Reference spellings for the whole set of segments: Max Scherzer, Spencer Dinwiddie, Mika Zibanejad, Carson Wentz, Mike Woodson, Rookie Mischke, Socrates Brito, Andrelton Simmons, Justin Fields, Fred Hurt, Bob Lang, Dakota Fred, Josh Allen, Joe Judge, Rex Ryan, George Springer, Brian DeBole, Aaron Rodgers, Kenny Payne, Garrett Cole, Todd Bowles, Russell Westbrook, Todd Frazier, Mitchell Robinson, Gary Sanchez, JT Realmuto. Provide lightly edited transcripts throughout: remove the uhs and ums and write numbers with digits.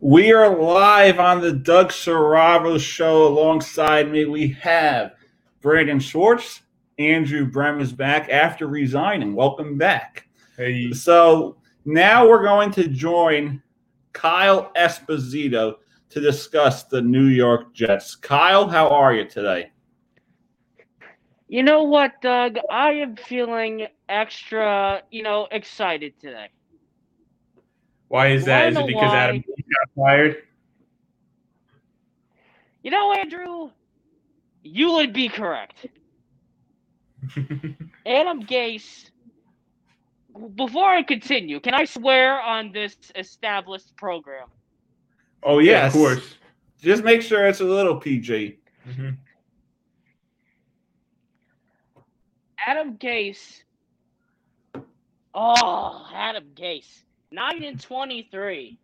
We are live on the Doug Serravo Show. Alongside me, we have Brandon Schwartz. Andrew Brehm is back after resigning. Welcome back. Hey. So now we're going to join Kyle Esposito to discuss the New York Jets. Kyle, how are you today? You know what, Doug? I am feeling extra, excited today. Why is that? Is it because Adam got fired? You know, Andrew, you would be correct. Adam Gase, before I continue, can I swear on this established program? Oh, yes. Yeah, of course. Just make sure it's a little PG. Mm-hmm. Adam Gase. Oh, Adam Gase. 9-23.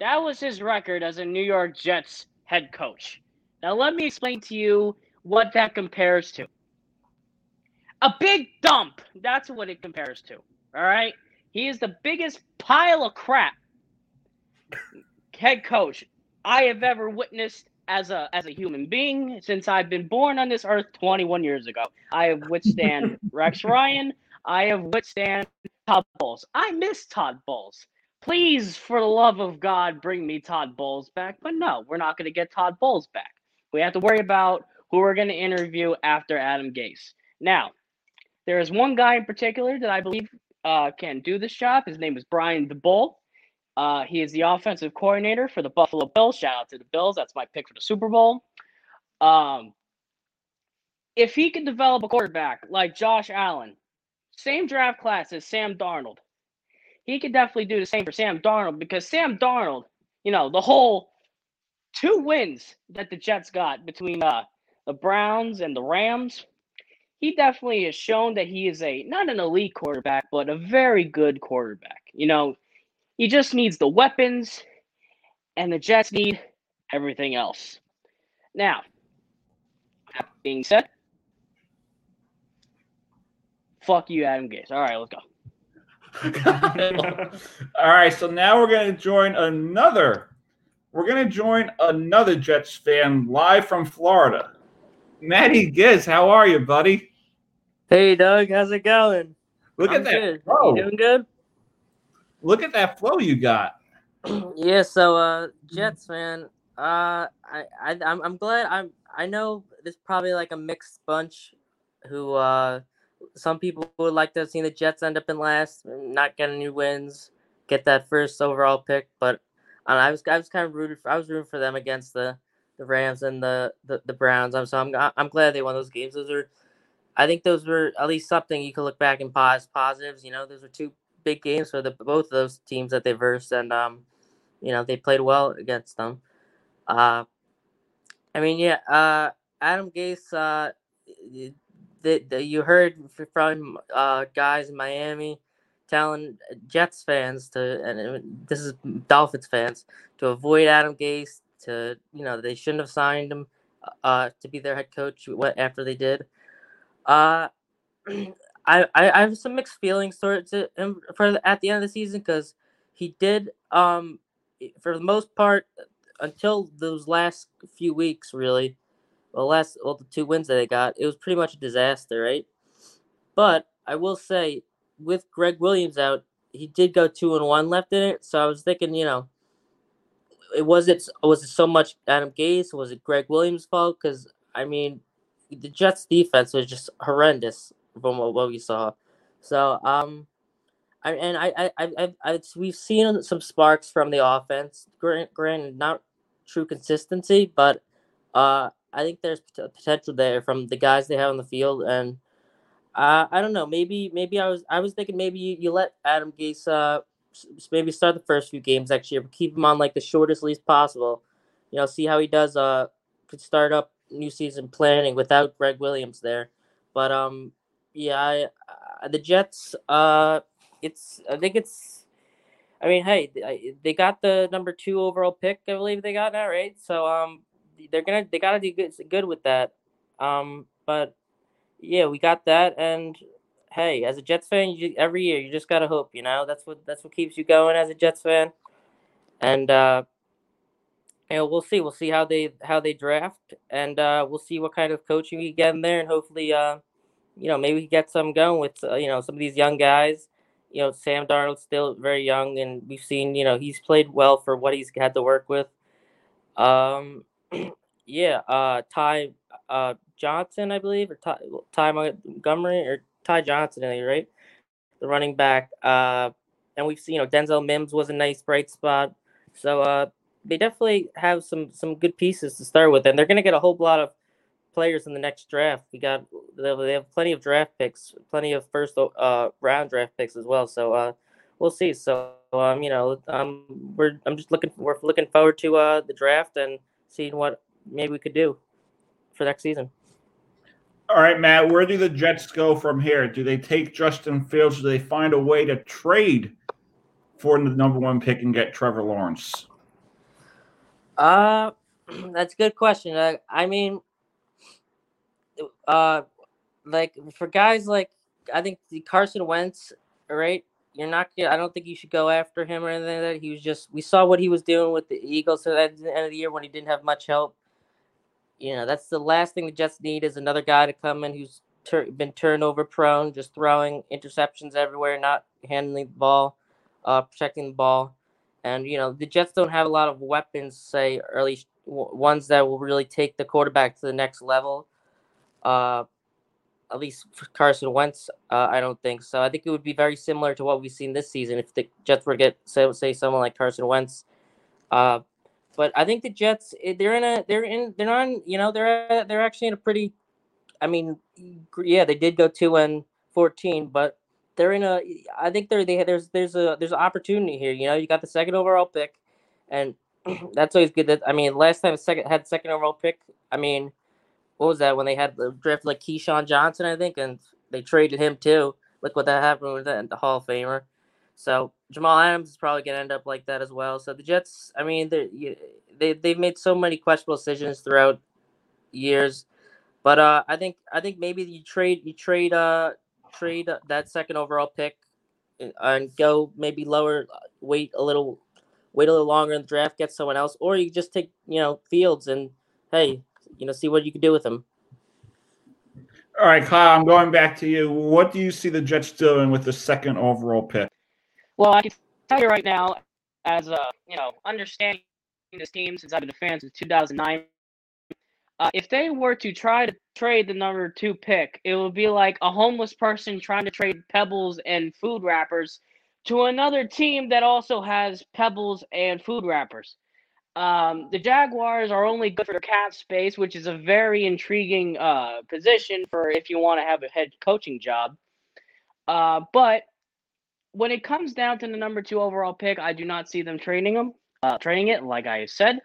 That was his record as a New York Jets head coach. Now let me explain to you what that compares to. A big dump. That's what it compares to. All right? He is the biggest pile of crap head coach I have ever witnessed as a human being since I've been born on this earth 21 years ago. I have withstand Rex Ryan. I have withstand Todd Bowles. I miss Todd Bowles. Please, for the love of God, bring me Todd Bowles back. But no, we're not going to get Todd Bowles back. We have to worry about who we're going to interview after Adam Gase. Now, there is one guy in particular that I believe can do this job. His name is Brian DeBole. He is the offensive coordinator for the Buffalo Bills. Shout out to the Bills. That's my pick for the Super Bowl. If he can develop a quarterback like Josh Allen, same draft class as Sam Darnold, he could definitely do the same for Sam Darnold, because Sam Darnold, the whole 2 wins that the Jets got between the Browns and the Rams, he definitely has shown that he is not an elite quarterback, but a very good quarterback. He just needs the weapons, and the Jets need everything else. Now, that being said, fuck you, Adam Gase. All right, let's go. All right, so now we're going to join another Jets fan live from Florida. Matty Giz, how are you, buddy? Hey, Doug, how's it going? I'm at that good. Flow. You doing good? Look at that flow you got. Yeah, so Jets, man. I'm glad. I know there's probably like a mixed bunch who some people would like to have seen the Jets end up in last, not get any wins, get that first overall pick. But I was kind of rooting for them against the Rams and the Browns. So I'm glad they won those games. I think those were at least something you could look back and positives. Those were 2 big games for both of those teams that they versed, and they played well against them. Adam Gase. You heard from guys in Miami telling Jets fans and this is Dolphins fans to avoid Adam Gase. They shouldn't have signed him to be their head coach after they did. I have some mixed feelings towards him at the end of the season, because he did, for the most part, until those last few weeks, really, the 2 wins that they got, it was pretty much a disaster, right? But I will say, with Greg Williams out, he did go 2-1 left in it, so I was thinking, was it so much Adam Gase? Was it Greg Williams' fault? Because, the Jets' defense was just horrendous from what we saw. So, we've seen some sparks from the offense. Granted, not true consistency, but I think there's potential there from the guys they have on the field. And I don't know. Maybe I was thinking maybe you let Adam Gase maybe start the first few games next year, but keep him on like the shortest leash possible. See how he does. Could start up new season planning without Greg Williams there. But the Jets. They got the number 2 overall pick, I believe they got now, right? So they gotta do good with that. We got that, and hey, as a Jets fan, every year you just gotta hope. That's what keeps you going as a Jets fan. And And we'll see how they draft, and we'll see what kind of coaching we get in there, and hopefully, maybe we get some going with some of these young guys. You know, Sam Darnold's still very young, and we've seen he's played well for what he's had to work with. Ty Johnson, I believe, or Ty Montgomery, or Ty Johnson, right? The running back. And we've seen Denzel Mims was a nice bright spot, so. They definitely have some good pieces to start with, and they're going to get a whole lot of players in the next draft. They have plenty of draft picks, plenty of first round draft picks as well. So we'll see. So we're looking forward to the draft and seeing what maybe we could do for next season. All right, Matt, where do the Jets go from here? Do they take Justin Fields? Do they find a way to trade for the number one pick and get Trevor Lawrence? That's a good question. For guys like, I think the Carson Wentz, right? I don't think you should go after him or anything like that. He was we saw what he was doing with the Eagles at the end of the year when he didn't have much help. That's the last thing the Jets need is another guy to come in who's been turnover prone, just throwing interceptions everywhere, not handling the ball, protecting the ball. And, the Jets don't have a lot of weapons, say, or at least ones that will really take the quarterback to the next level. At least for Carson Wentz, I don't think so. I think it would be very similar to what we've seen this season if the Jets were to get, say someone like Carson Wentz. But I think the Jets, they're actually in a pretty, they did go 2-14, but. There's an opportunity here. You got the second overall pick, and that's always good. Last time second overall pick. What was that when they had the draft like Keyshawn Johnson, I think, and they traded him too. Look what that happened with the Hall of Famer. So Jamal Adams is probably gonna end up like that as well. So the Jets, they've made so many questionable decisions throughout years, but I think maybe you trade that second overall pick and go maybe lower, wait a little longer in the draft, get someone else, or you just take Fields and see what you can do with him. All right, Kyle, I'm going back to you. What do you see the Jets doing with the second overall pick? Well, I can tell you right now, as understanding this team since I've been a fan since 2009. If they were to try to trade the number 2 pick, it would be like a homeless person trying to trade pebbles and food wrappers to another team that also has pebbles and food wrappers. The Jaguars are only good for cap space, which is a very intriguing position for if you want to have a head coaching job. But when it comes down to the number 2 overall pick, I do not see them trading it, like I said.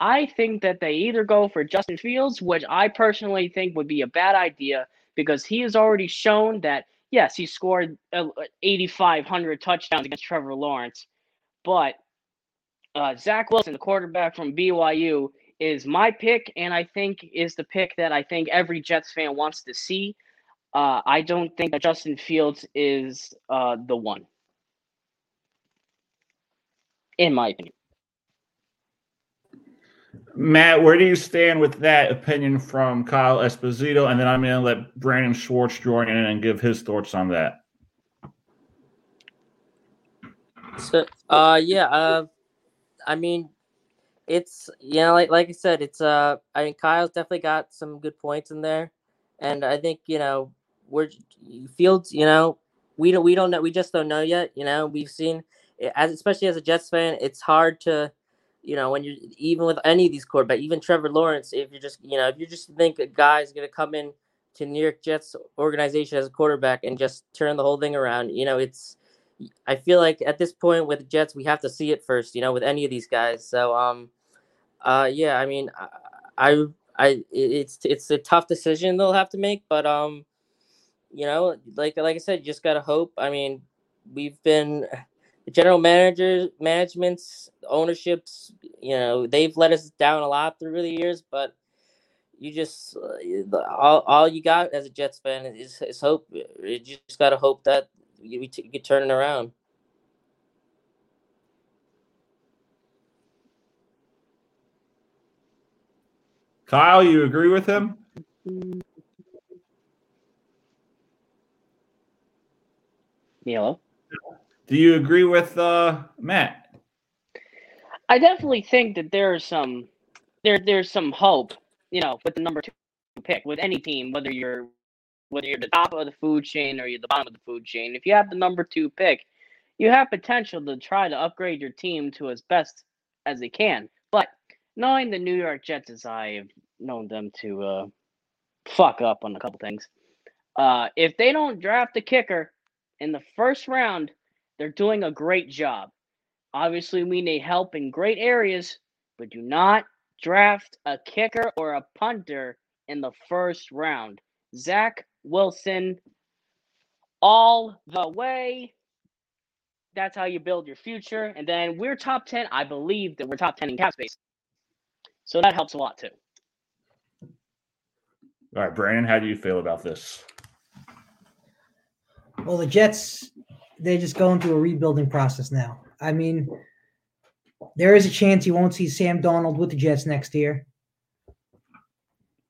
I think that they either go for Justin Fields, which I personally think would be a bad idea because he has already shown that, yes, he scored 8,500 touchdowns against Trevor Lawrence, but Zach Wilson, the quarterback from BYU, is my pick, and I think is the pick that I think every Jets fan wants to see. I don't think that Justin Fields is the one, in my opinion. Matt, where do you stand with that opinion from Kyle Esposito? And then I'm going to let Brandon Schwartz join in and give his thoughts on that. So, it's like I said, it's Kyle's definitely got some good points in there, and I think we're Fields. We don't know. We just don't know yet. We've seen, especially as a Jets fan, it's hard to. When you're even with any of these quarterbacks, even Trevor Lawrence, if you just think a guy is going to come in to New York Jets organization as a quarterback and just turn the whole thing around, I feel like at this point with the Jets, we have to see it first, with any of these guys. So, it's a tough decision they'll have to make, but, like I said, you just got to hope. General managers, managements, ownerships, they've let us down a lot through the years, but you just all you got as a Jets fan is hope. You just got to hope that you can turn it around. Kyle, you agree with him? Hello? Do you agree with Matt? I definitely think that there's some hope, you know, with the number 2 pick with any team, whether you're the top of the food chain or you're the bottom of the food chain. If you have the number 2 pick, you have potential to try to upgrade your team to as best as they can. But knowing the New York Jets as I've known them to fuck up on a couple things, if they don't draft the kicker in the first round, they're doing a great job. Obviously, we need help in great areas, but do not draft a kicker or a punter in the first round. Zach Wilson, all the way. That's how you build your future. And then we're top 10. I believe that we're top 10 in cap space. So that helps a lot, too. All right, Brandon, how do you feel about this? Well, the Jets, they're just going through a rebuilding process now. I mean, there is a chance you won't see Sam Darnold with the Jets next year.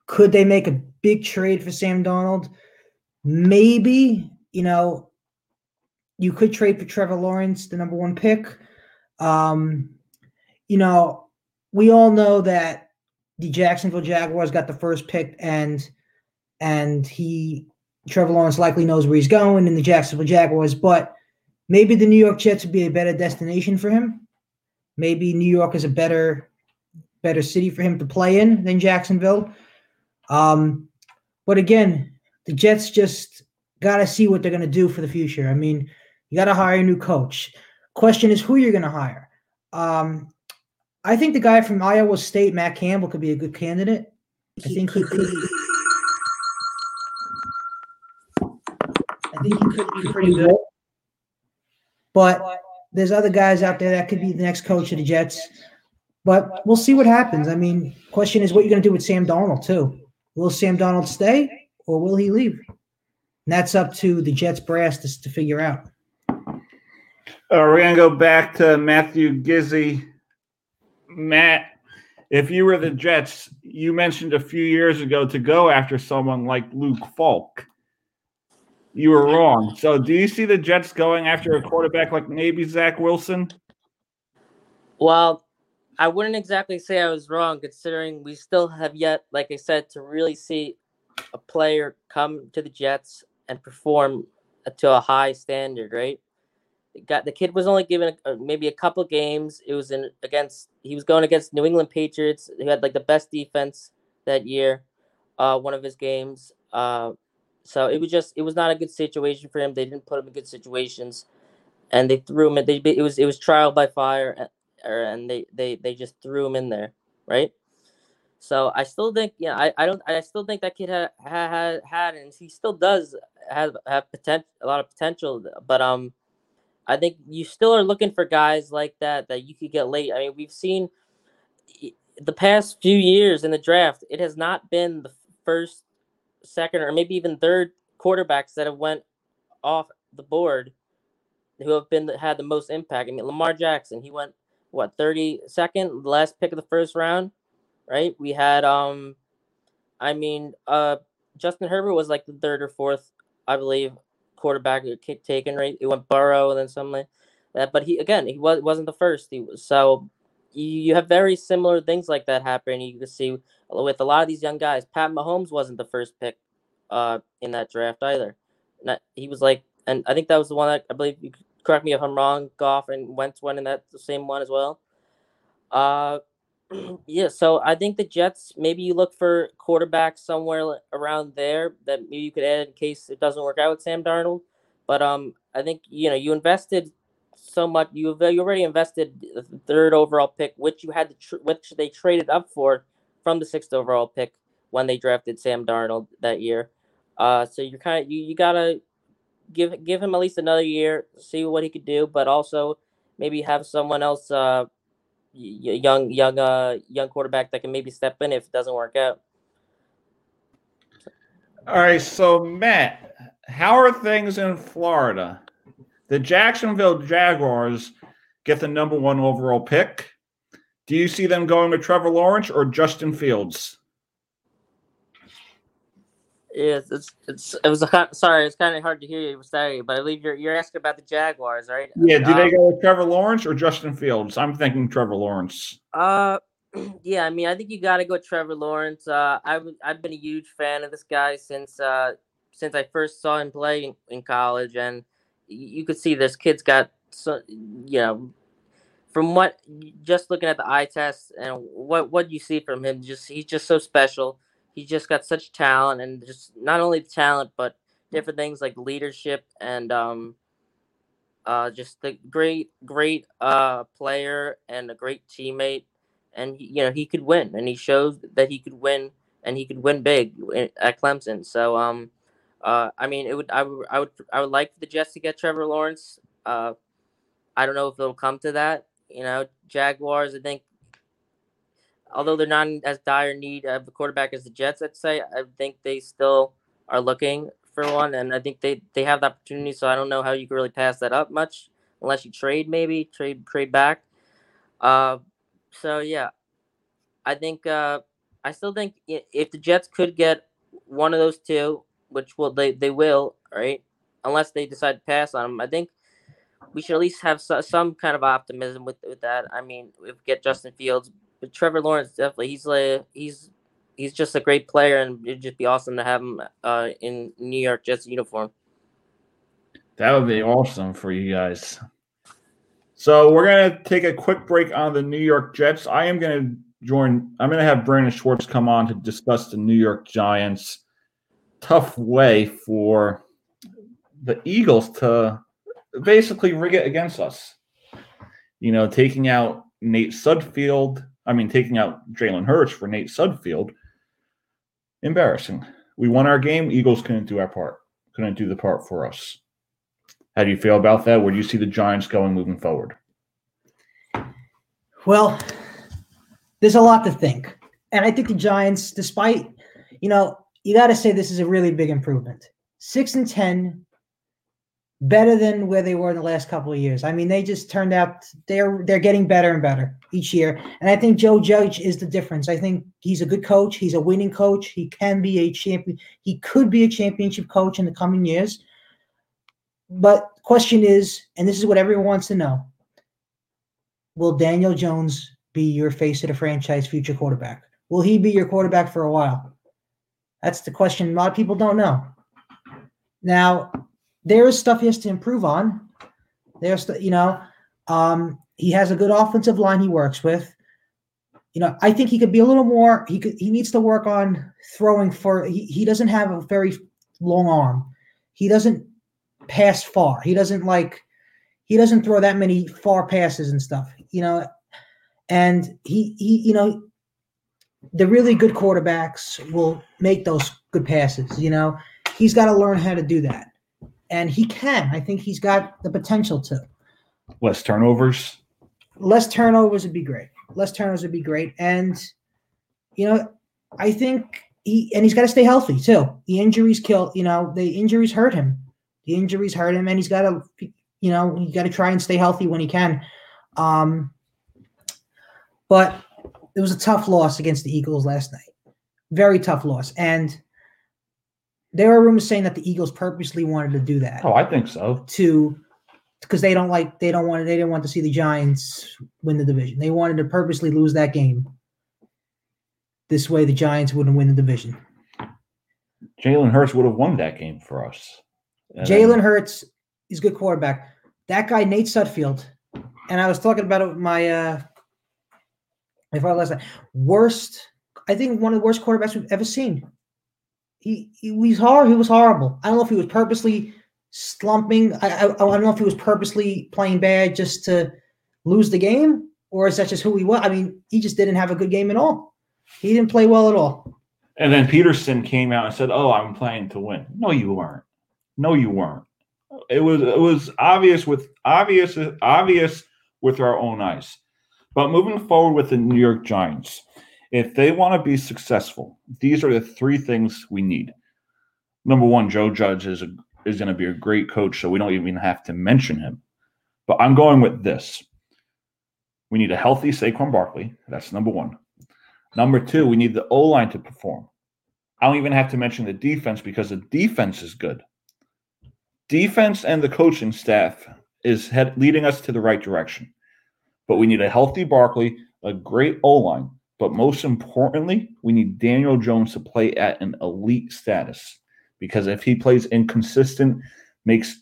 Could they make a big trade for Sam Darnold? Maybe, you know, you could trade for Trevor Lawrence, the number 1 pick. You know, we all know that the Jacksonville Jaguars got the first pick, and Trevor Lawrence likely knows where he's going in the Jacksonville Jaguars, but maybe the New York Jets would be a better destination for him. Maybe New York is a better city for him to play in than Jacksonville. But again, the Jets just got to see what they're going to do for the future. I mean, you got to hire a new coach. Question is who you're going to hire. I think the guy from Iowa State, Matt Campbell, could be a good candidate. I think he could be pretty good. But there's other guys out there that could be the next coach of the Jets. But we'll see what happens. I mean, question is what you're going to do with Sam Darnold, too. Will Sam Darnold stay or will he leave? And that's up to the Jets brass to figure out. We're going to go back to Matthew Gizzi. Matt, if you were the Jets, you mentioned a few years ago to go after someone like Luke Falk. You were wrong. So do you see the Jets going after a quarterback like maybe Zach Wilson? Well, I wouldn't exactly say I was wrong, considering we still have yet, like I said, to really see a player come to the Jets and perform to a high standard, right? The kid was only given maybe a couple games. It was he was going against New England Patriots, who had like the best defense that year, one of his games. So it was not a good situation for him. They didn't put him in good situations, and they threw him. It was trial by fire, and they just threw him in there, right? So I still think, I still think that kid had and he still does have potential, a lot of potential. But I think you still are looking for guys like that you could get late. I mean, we've seen the past few years in the draft, it has not been the first, second, or maybe even third quarterbacks that have went off the board who have had the most impact. I mean, Lamar Jackson, he went 32nd, last pick of the first round, right? We had Justin Herbert was like the third or fourth, I believe, quarterback taken, right? It went Burrow and then something like that, but he wasn't the first. He was so. You have very similar things like that happening. You can see with a lot of these young guys. Pat Mahomes wasn't the first pick in that draft either. He was like, and I think that was the one that I believe, you correct me if I'm wrong, Goff and Wentz went in that the same one as well. So I think the Jets, maybe you look for quarterbacks somewhere around there that maybe you could add in case it doesn't work out with Sam Darnold. But I think, you invested so much. You already invested the 3rd overall pick, which you had which they traded up for from the 6th overall pick when they drafted Sam Darnold that year. So you're kind of you gotta give him at least another year, see what he could do, but also maybe have someone else, young quarterback that can maybe step in if it doesn't work out. All right, so Matt, how are things in Florida? The Jacksonville Jaguars get the number 1 overall pick. Do you see them going to Trevor Lawrence or Justin Fields? It's kind of hard to hear you, sorry, but I believe you're asking about the Jaguars, right? Yeah, do they go with Trevor Lawrence or Justin Fields? I'm thinking Trevor Lawrence. Yeah, I mean, I think you got to go with Trevor Lawrence. I've been a huge fan of this guy since I first saw him play in college, and you could see this kid's got, so, you know, from what just looking at the eye test and what you see from him, he's just so special. He's just got such talent, and just not only talent, but different things like leadership and just the great player and a great teammate. And, you know, he could win, and he shows that he could win, and he could win big at Clemson. So, I mean, I would like the Jets to get Trevor Lawrence. I don't know if it'll come to that. You know, Jaguars, I think, although they're not in as dire need of the quarterback as the Jets, I'd say, I think they still are looking for one, and I think they have the opportunity. So I don't know how you can really pass that up much, unless you trade back. So yeah, I think I still think if the Jets could get one of those two, which they will, right? Unless they decide to pass on them, I think we should at least have some kind of optimism with that. I mean, if we get Justin Fields, but Trevor Lawrence definitely, he's just a great player, and it'd just be awesome to have him in New York Jets uniform. That would be awesome for you guys. So we're going to take a quick break on the New York Jets. I'm going to have Brandon Schwartz come on to discuss the New York Giants' tough way for the Eagles to basically rig it against us. You know, taking out Jalen Hurts for Nate Sudfield. Embarrassing. We won our game. Eagles couldn't do the part for us. How do you feel about that? Where do you see the Giants going moving forward? Well, there's a lot to think. And I think the Giants, despite, you know, you got to say this is a really big improvement. 6-10, better than where they were in the last couple of years. I mean, they just turned out they're getting better and better each year. And I think Joe Judge is the difference. I think he's a good coach. He's a winning coach. He could be a championship coach in the coming years. But question is, and this is what everyone wants to know, will Daniel Jones be your face of the franchise future quarterback? Will he be your quarterback for a while? That's the question a lot of people don't know. Now, there is stuff he has to improve on. He has a good offensive line he works with. You know, I think he could be a little more – he needs to work on throwing for – he doesn't have a very long arm. He doesn't – pass far. He doesn't throw that many far passes and stuff, you know, and you know, the really good quarterbacks will make those good passes. You know, he's got to learn how to do that. And he can, I think he's got the potential to. Less turnovers would be great. And, you know, I think he's got to stay healthy too. The injuries hurt him. The injuries hurt him, and he's got to try and stay healthy when he can. But it was a tough loss against the Eagles last night. Very tough loss. And there are rumors saying that the Eagles purposely wanted to do that. Oh, I think so. Because they didn't want to see the Giants win the division. They wanted to purposely lose that game. This way the Giants wouldn't win the division. Jalen Hurts would have won that game for us. Jalen Hurts is a good quarterback. That guy, Nate Sudfield, and I was talking about it with my last night. I think one of the worst quarterbacks we've ever seen. He was horrible. I don't know if he was purposely slumping. I don't know if he was purposely playing bad just to lose the game, or is that just who he was? I mean, he just didn't have a good game at all. He didn't play well at all. And then Peterson came out and said, "Oh, I'm playing to win." No, you weren't. No, you weren't. It was obvious with our own eyes. But moving forward with the New York Giants, if they want to be successful, these are the three things we need. Number one, Joe Judge is going to be a great coach, so we don't even have to mention him. But I'm going with this. We need a healthy Saquon Barkley. That's number one. Number two, we need the O-line to perform. I don't even have to mention the defense because the defense is good. Defense and the coaching staff is leading us to the right direction. But we need a healthy Barkley, a great O-line. But most importantly, we need Daniel Jones to play at an elite status. Because if he plays inconsistent,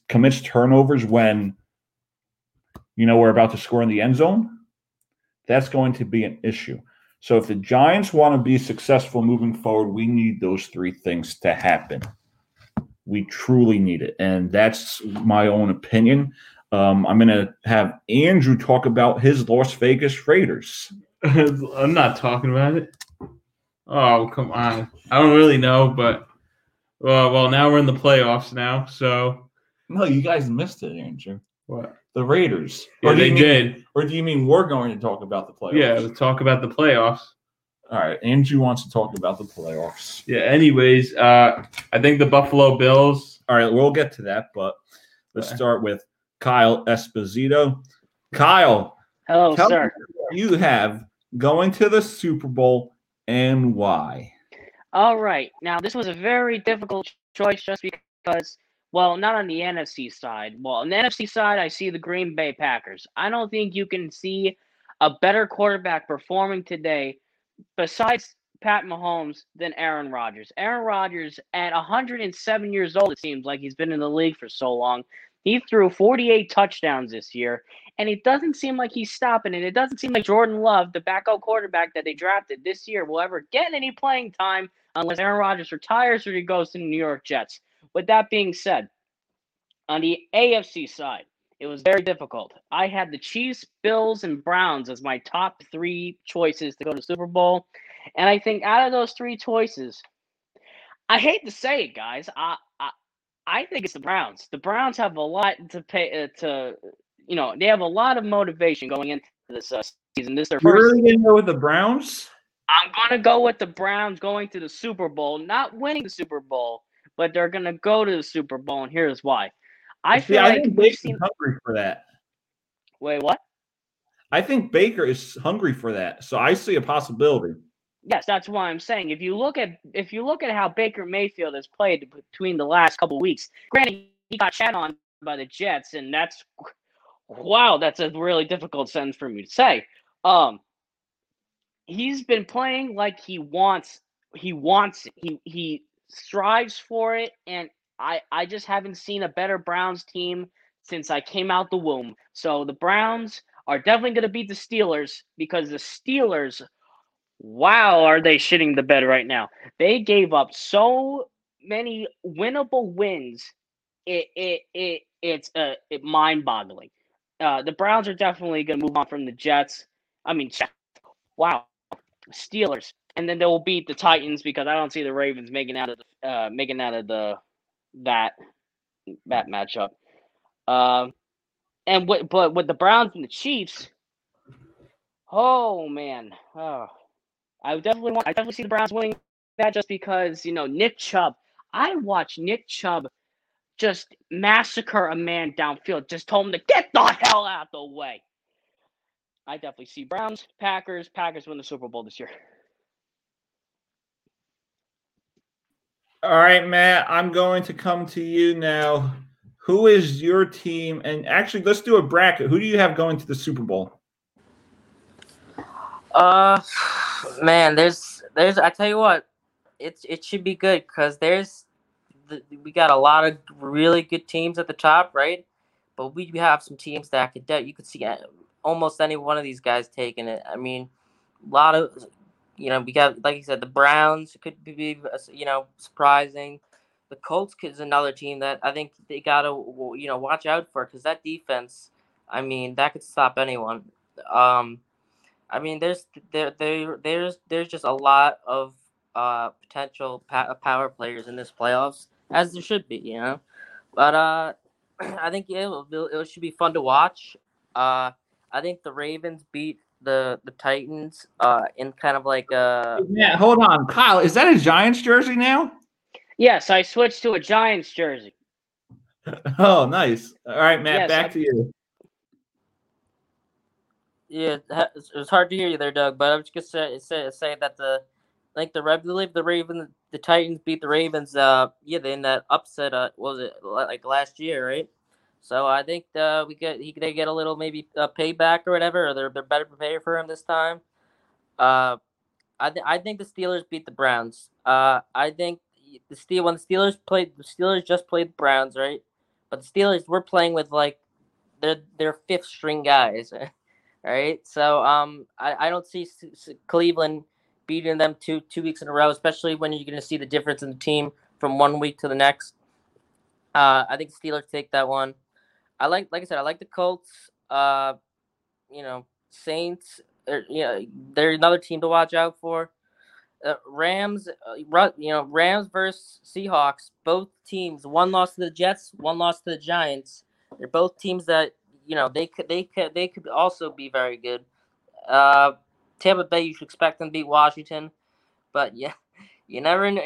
commits turnovers when, you know, we're about to score in the end zone, that's going to be an issue. So if the Giants want to be successful moving forward, we need those three things to happen. We truly need it. And that's my own opinion. I'm going to have Andrew talk about his Las Vegas Raiders. I'm not talking about it. Oh, come on. I don't really know, but well, now we're in the playoffs now, so. No, you guys missed it, Andrew. What? The Raiders. Yeah, they did. Or do you mean we're going to talk about the playoffs? Yeah, we'll talk about the playoffs. All right, Andrew wants to talk about the playoffs. Yeah, anyways, I think the Buffalo Bills. All right, we'll get to that, but let's start with Kyle Esposito. Kyle. Hello, sir. You have going to the Super Bowl and why? All right. Now, this was a very difficult choice just because, well, not on the NFC side. Well, on the NFC side, I see the Green Bay Packers. I don't think you can see a better quarterback performing today besides Pat Mahomes than Aaron Rodgers. Aaron Rodgers, at 107 years old, it seems like he's been in the league for so long. He threw 48 touchdowns this year, and it doesn't seem like he's stopping it. It doesn't seem like Jordan Love, the backup quarterback that they drafted this year, will ever get any playing time unless Aaron Rodgers retires or he goes to the New York Jets. With that being said, on the AFC side, it was very difficult. I had the Chiefs, Bills, and Browns as my top three choices to go to the Super Bowl. And I think out of those three choices, I hate to say it, guys, I think it's the Browns. The Browns have a lot to pay they have a lot of motivation going into this season. This is their first. You really didn't go with the Browns? I'm going to go with the Browns going to the Super Bowl, not winning the Super Bowl, but they're going to go to the Super Bowl, and here's why. I think Baker's hungry for that. Wait, what? I think Baker is hungry for that, so I see a possibility. Yes, that's why I'm saying if you look at how Baker Mayfield has played between the last couple of weeks, granted he got shat on by the Jets, and that's a really difficult sentence for me to say. He's been playing like he wants it. He strives for it, and I just haven't seen a better Browns team since I came out the womb. So the Browns are definitely going to beat the Steelers because the Steelers, wow, are they shitting the bed right now? They gave up so many winnable wins. It's mind-boggling. The Browns are definitely going to move on from the Jets. I mean, wow, Steelers, and then they will beat the Titans because I don't see the Ravens making out of that matchup. But with the Browns and the Chiefs, oh man, oh. I definitely see the Browns winning that just because, you know, Nick Chubb. I watched Nick Chubb just massacre a man downfield. Just told him to get the hell out the way. I definitely see Browns, Packers. Packers win the Super Bowl this year. All right, Matt, I'm going to come to you now. Who is your team? And actually, let's do a bracket. Who do you have going to the Super Bowl? Man, there's. I tell you what, it should be good because we got a lot of really good teams at the top, right? But we have some teams that you could see almost any one of these guys taking it. I mean, a lot of, you know, we got, like you said, the Browns could be, you know, surprising. The Colts is another team that I think they gotta, you know, watch out for because that defense, I mean, that could stop anyone. I mean, there's just a lot of potential power players in this playoffs, as there should be, you know. But I think it should be fun to watch. I think the Ravens beat the Titans in kind of like a. Yeah, hold on, Kyle. Is that a Giants jersey now? Yes, I switched to a Giants jersey. Oh, nice. All right, Matt, yes, back to you. Yeah, it was hard to hear you there, Doug. But I was just gonna say that the like the I believe the Ravens, the Titans beat the Ravens. They in that upset. Was it like last year, right? So I think they get a little maybe payback or whatever, or they're better prepared for him this time. I think the Steelers beat the Browns. I think the Steelers just played the Browns, right? But the Steelers were playing with like their fifth string guys, right? So I don't see Cleveland beating them two weeks in a row, especially when you're going to see the difference in the team from one week to the next. I think the Steelers take that one. I like the Colts. Saints. They're another team to watch out for. Rams versus Seahawks. Both teams, one loss to the Jets, one loss to the Giants. They're both teams that they could also be very good. Tampa Bay, you should expect them to beat Washington, but yeah, you never know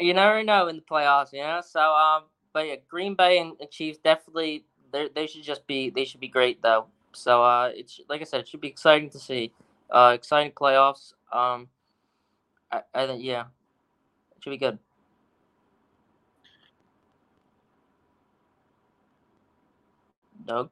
in the playoffs, you know. So but yeah, Green Bay and Chiefs definitely they should be great though. So it's like I said, it should be exciting to see. Exciting playoffs. I think it should be good. Doug?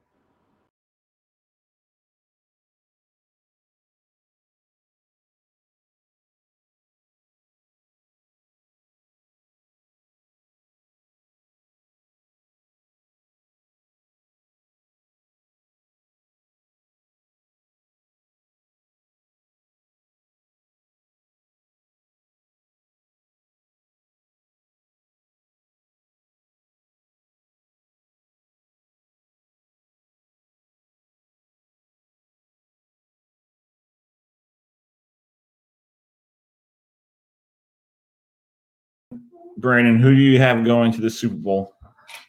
Brandon, who do you have going to the Super Bowl?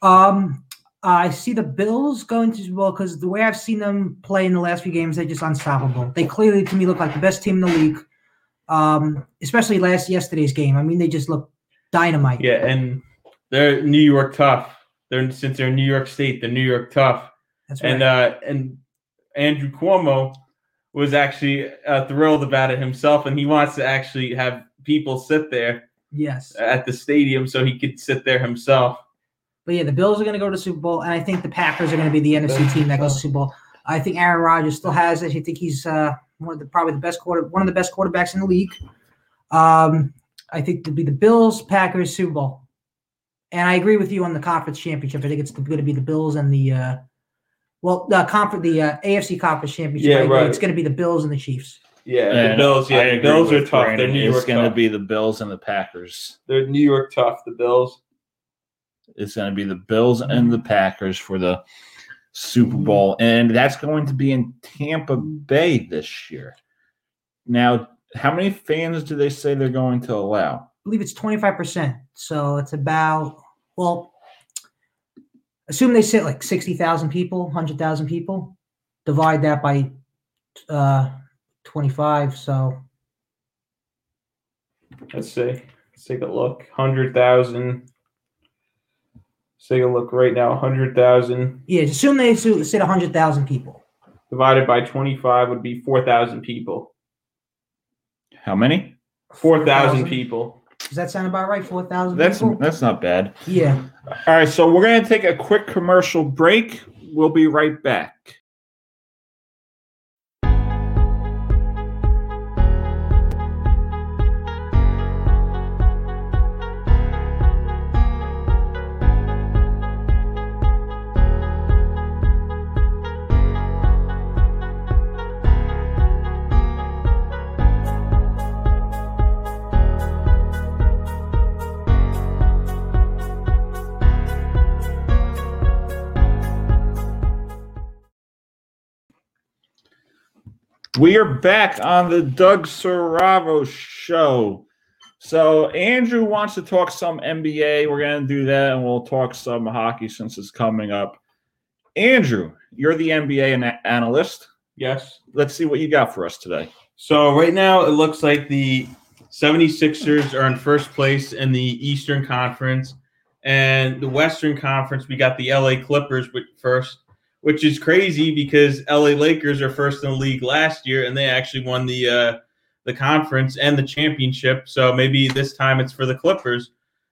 I see the Bills going to the Super Bowl because the way I've seen them play in the last few games, they're just unstoppable. They clearly, to me, look like the best team in the league, especially yesterday's game. I mean, they just look dynamite. Yeah, and they're New York tough. Since they're in New York State, they're New York tough. That's right. And Andrew Cuomo was actually thrilled about it himself, and he wants to actually have people sit there. Yes. At the stadium, so he could sit there himself. But yeah, the Bills are going to go to the Super Bowl, and I think the Packers are going to be the NFC team that goes to the Super Bowl. I think Aaron Rodgers still has it. I think he's one of the best quarterbacks in the league. I think it'll be the Bills, Packers, Super Bowl. And I agree with you on the conference championship. I think it's going to be the Bills and the AFC conference championship. Yeah, right. It's going to be the Bills and the Chiefs. Yeah, the Bills. Yeah, the Bills are tough. They're New York tough. It's going to be the Bills and the Packers. They're New York tough. The Bills. It's going to be the Bills and the Packers for the Super Bowl, and that's going to be in Tampa Bay this year. Now, how many fans do they say they're going to allow? I believe it's 25%. So it's about assume they sit like 60,000 people, 100,000 people. Divide that by 25, so let's take a look. 100,000. Let's take a look right now. 100,000. Yeah, assume they said 100,000 people. Divided by 25 would be 4,000 people. How many? 4,000 people. Does that sound about right? 4,000 people? That's not bad. Yeah. All right, so we're going to take a quick commercial break. We'll be right back. We are back on the Doug Serravo Show. So Andrew wants to talk some NBA. We're going to do that, and we'll talk some hockey since it's coming up. Andrew, you're the NBA analyst. Yes. Let's see what you got for us today. So right now it looks like the 76ers are in first place in the Eastern Conference. And the Western Conference, we got the LA Clippers first. Which is crazy because LA Lakers are first in the league last year, and they actually won the the conference and the championship. So maybe this time it's for the Clippers.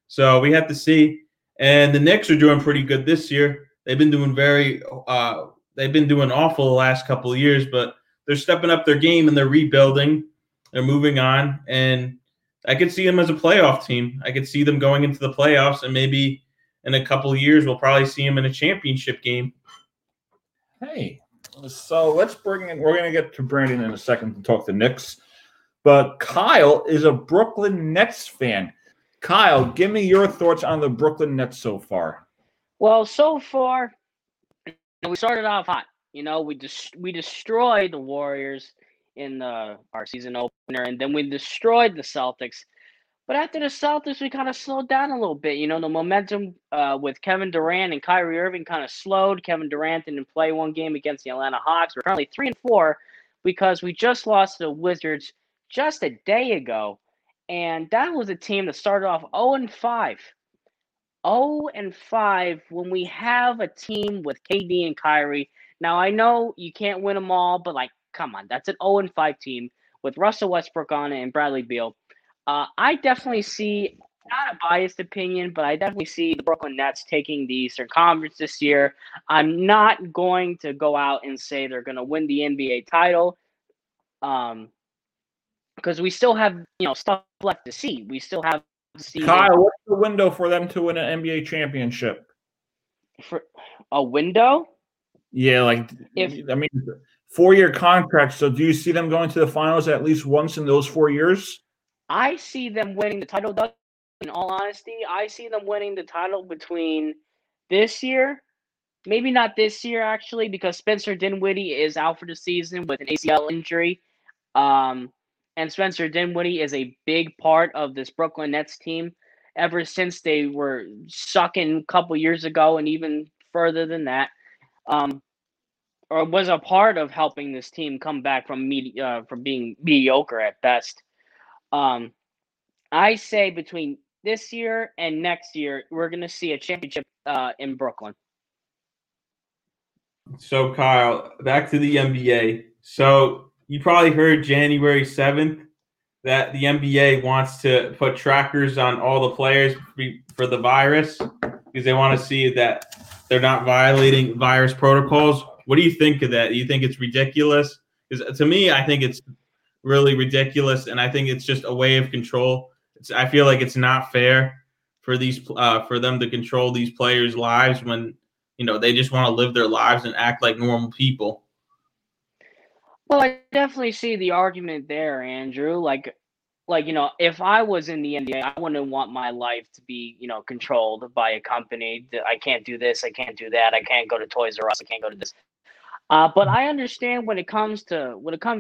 So we have to see. And the Knicks are doing pretty good this year. They've been doing doing awful the last couple of years, but they're stepping up their game and they're rebuilding. They're moving on, and I could see them as a playoff team. I could see them going into the playoffs, and maybe in a couple of years we'll probably see them in a championship game. Hey, so let's bring in – we're going to get to Brandon in a second to talk the Knicks, but Kyle is a Brooklyn Nets fan. Kyle, give me your thoughts on the Brooklyn Nets so far. Well, so far, we started off hot. You know, we destroyed the Warriors in our season opener, and then we destroyed the Celtics. But after the Celtics, we kind of slowed down a little bit. You know, the momentum with Kevin Durant and Kyrie Irving kind of slowed. Kevin Durant didn't play one game against the Atlanta Hawks. We're currently 3-4 because we just lost to the Wizards just a day ago. And that was a team that started off 0-5. 0-5 when we have a team with KD and Kyrie. Now, I know you can't win them all, but, like, come on. That's an 0-5 team with Russell Westbrook on it and Bradley Beal. I definitely see, not a biased opinion, but I definitely see the Brooklyn Nets taking the Eastern Conference this year. I'm not going to go out and say they're going to win the NBA title. Because we still have, stuff left to see. We still have to see. Kyle, what's the window for them to win an NBA championship? For a window? Yeah, four-year contract. So do you see them going to the finals at least once in those 4 years? I see them winning the title, Doug. In all honesty, I see them winning the title between this year. Maybe not this year, actually, because Spencer Dinwiddie is out for the season with an ACL injury. And Spencer Dinwiddie is a big part of this Brooklyn Nets team ever since they were sucking a couple years ago and even further than that, or was a part of helping this team come back from being mediocre at best. I say between this year and next year, we're going to see a championship in Brooklyn. So, Kyle, back to the NBA. So, you probably heard January 7th that the NBA wants to put trackers on all the players for the virus because they want to see that they're not violating virus protocols. What do you think of that? Do you think it's ridiculous? Because to me, I think it's really ridiculous, and I think it's just a way of control. I feel like it's not fair for these for them to control these players' lives when they just want to live their lives and act like normal people. Well, I definitely see the argument there, Andrew. If I was in the NBA, I wouldn't want my life to be, controlled by a company. I can't do this. I can't do that. I can't go to Toys R Us. I can't go to this. But I understand when it comes to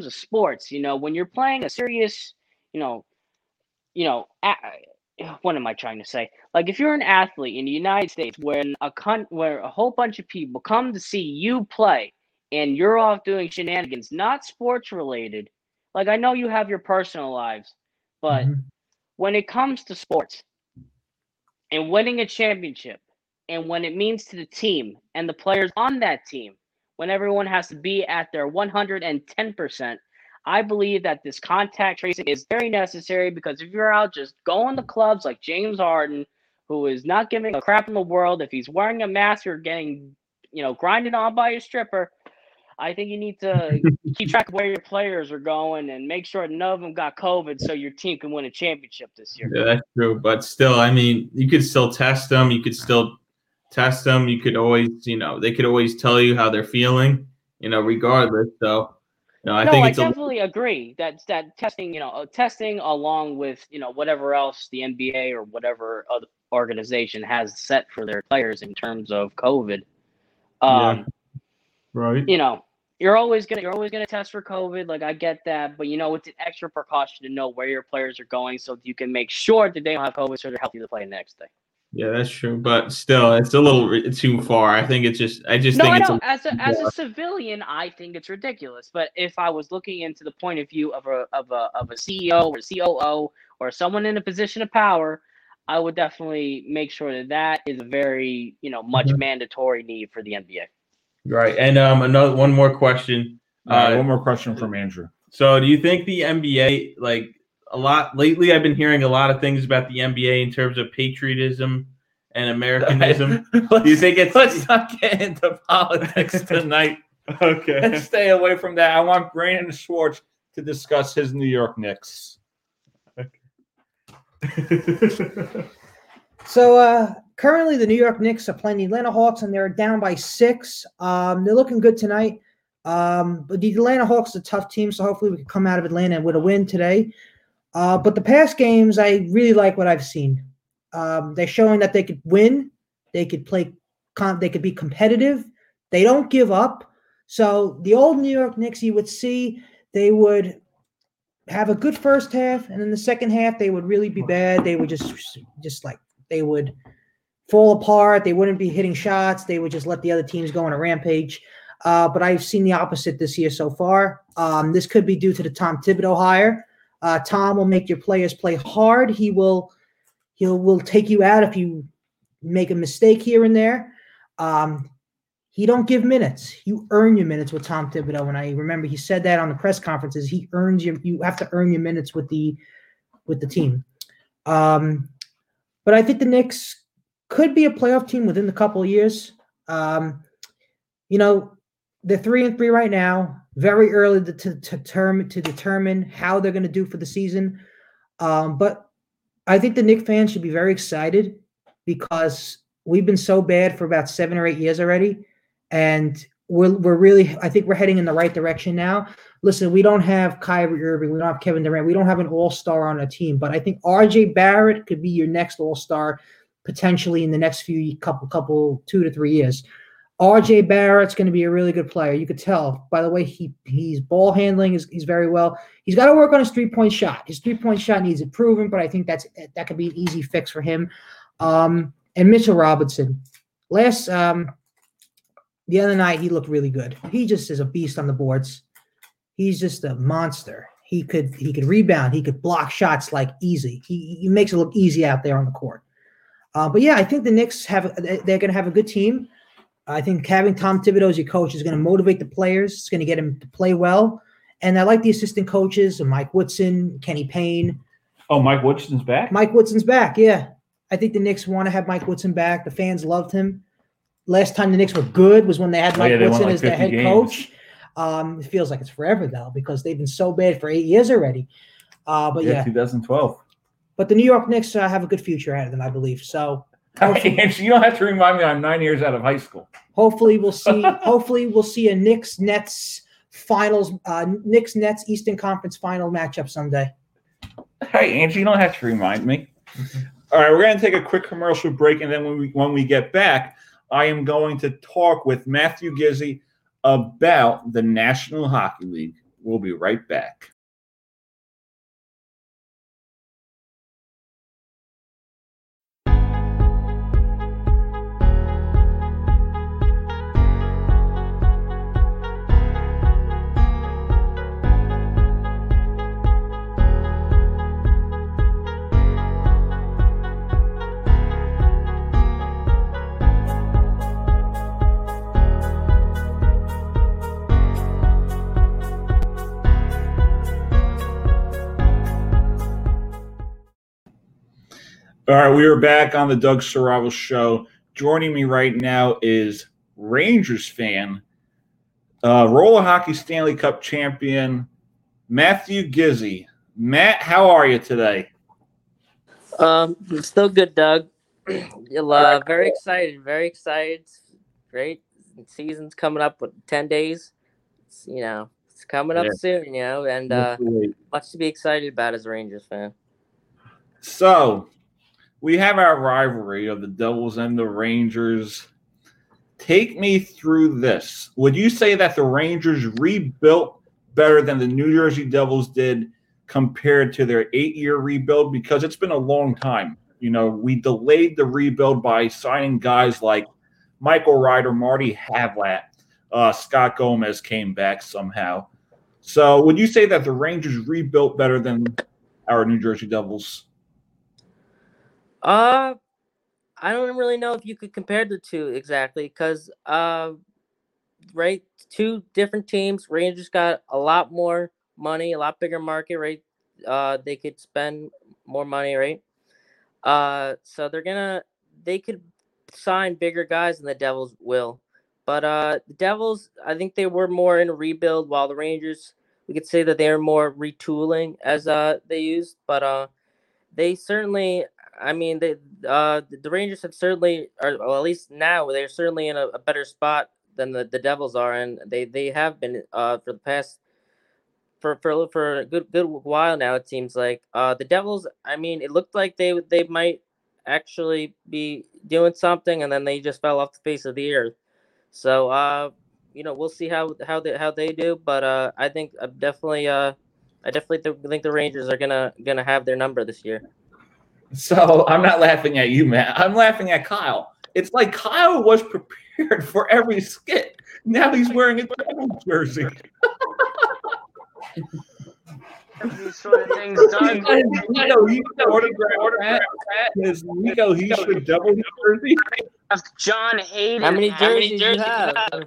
sports, when you're playing a serious, what am I trying to say? Like if you're an athlete in the United States, where a whole bunch of people come to see you play, and you're off doing shenanigans, not sports related. Like I know you have your personal lives, but when it comes to sports and winning a championship and when it means to the team and the players on that team, when everyone has to be at their 110%, I believe that this contact tracing is very necessary because if you're out just going to clubs like James Harden, who is not giving a crap in the world, if he's wearing a mask or getting, grinded on by a stripper, I think you need to keep track of where your players are going and make sure none of them got COVID so your team can win a championship this year. Yeah, that's true. But still, you could still test them. You could always, they could always tell you how they're feeling, regardless. So, I definitely agree that testing, testing along with, whatever else the NBA or whatever other organization has set for their players in terms of COVID. Yeah. Right. You're always gonna test for COVID. Like I get that, but it's an extra precaution to know where your players are going, so you can make sure that they don't have COVID, so they're healthy to play the next day. Yeah, that's true. But still, it's a little too far. I think it's just. As a civilian, I think it's ridiculous. But if I was looking into the point of view of a CEO or COO or someone in a position of power, I would definitely make sure that is a very much mandatory need for the NBA. Right, and another one more question. One more question from Andrew. So do you think the NBA, like a lot lately, I've been hearing a lot of things about the NBA in terms of patriotism and Americanism. Do you think it's – let's not get into politics tonight. Okay. Let's stay away from that. I want Brandon Schwartz to discuss his New York Knicks. Okay. So currently the New York Knicks are playing the Atlanta Hawks, and they're down by 6. They're looking good tonight. But the Atlanta Hawks are a tough team, so hopefully we can come out of Atlanta with a win today. But the past games, I really like what I've seen. They're showing that they could win, they could play, they could be competitive, they don't give up. So the old New York Knicks, you would see they would have a good first half, and in the second half they would really be bad. They would just like they would fall apart. They wouldn't be hitting shots. They would just let the other teams go on a rampage. But I've seen the opposite this year so far. This could be due to the Tom Thibodeau hire. Tom will make your players play hard. He will take you out if you make a mistake here and there. He don't give minutes. You earn your minutes with Tom Thibodeau, and I remember he said that on the press conferences. He earns your – you have to earn your minutes with the team. But I think the Knicks could be a playoff team within a couple of years. You know, they're 3-3 right now. Very early to determine how they're going to do for the season. But I think the Knicks fans should be very excited because we've been so bad for about 7 or 8 years already, and we're really – I think we're heading in the right direction now. Listen, we don't have Kyrie Irving. We don't have Kevin Durant. We don't have an all-star on our team. But I think RJ Barrett could be your next all-star potentially in the next few couple 2 to 3 years. R.J. Barrett's going to be a really good player. You could tell by the way he's ball handling is very well. He's got to work on his three-point shot. His three-point shot needs improvement, but I think that could be an easy fix for him. And Mitchell Robinson, the other night he looked really good. He just is a beast on the boards. He's just a monster. He could rebound. He could block shots like easy. He makes it look easy out there on the court. But yeah, I think the Knicks they're going to have a good team. I think having Tom Thibodeau as your coach is going to motivate the players. It's going to get them to play well. And I like the assistant coaches, Mike Woodson, Kenny Payne. Oh, Mike Woodson's back? Mike Woodson's back, yeah. I think the Knicks want to have Mike Woodson back. The fans loved him. Last time the Knicks were good was when they had Mike Woodson as their head coach. It feels like it's forever, though, because they've been so bad for 8 years already. But yeah, 2012. But the New York Knicks have a good future ahead of them, I believe, so – you don't have to remind me. I'm 9 years out of high school. Hopefully, we'll see. A Knicks Nets Eastern Conference Final matchup someday. Hey, Angie, you don't have to remind me. All right, we're going to take a quick commercial break, and then when we get back, I am going to talk with Matthew Gizzi about the National Hockey League. We'll be right back. All right, we are back on the Doug Serravo Show. Joining me right now is Rangers fan, roller hockey Stanley Cup champion, Matthew Gizzi. Matt, how are you today? I'm still good, Doug. Very excited. Great season's coming up with 10 days. It's coming up soon, and much to be excited about as a Rangers fan. So we have our rivalry of the Devils and the Rangers. Take me through this. Would you say that the Rangers rebuilt better than the New Jersey Devils did compared to their 8-year rebuild? Because it's been a long time. We delayed the rebuild by signing guys like Michael Rider, Marty Havlat, Scott Gomez came back somehow. So would you say that the Rangers rebuilt better than our New Jersey Devils? I don't really know if you could compare the two exactly because right? Two different teams. Rangers got a lot more money, a lot bigger market, right? They could spend more money, right? So they could sign bigger guys and the Devils will. But the Devils, I think they were more in a rebuild, while the Rangers, we could say that they are more retooling as they used. But they certainly, I mean, they the Rangers have certainly, or well, at least now, they're certainly in a better spot than the Devils are, and they have been for the past for a good while now. It seems like the Devils, I mean, it looked like they might actually be doing something, and then they just fell off the face of the earth. So you know, we'll see how they do, but I think I definitely think the Rangers are gonna have their number this year. So I'm not laughing at you, Matt. I'm laughing at Kyle. It's like Kyle was prepared for every skit. Now he's wearing a Devils jersey. These sort of things done. He should have double jersey. John Hayden. How many jerseys do you have?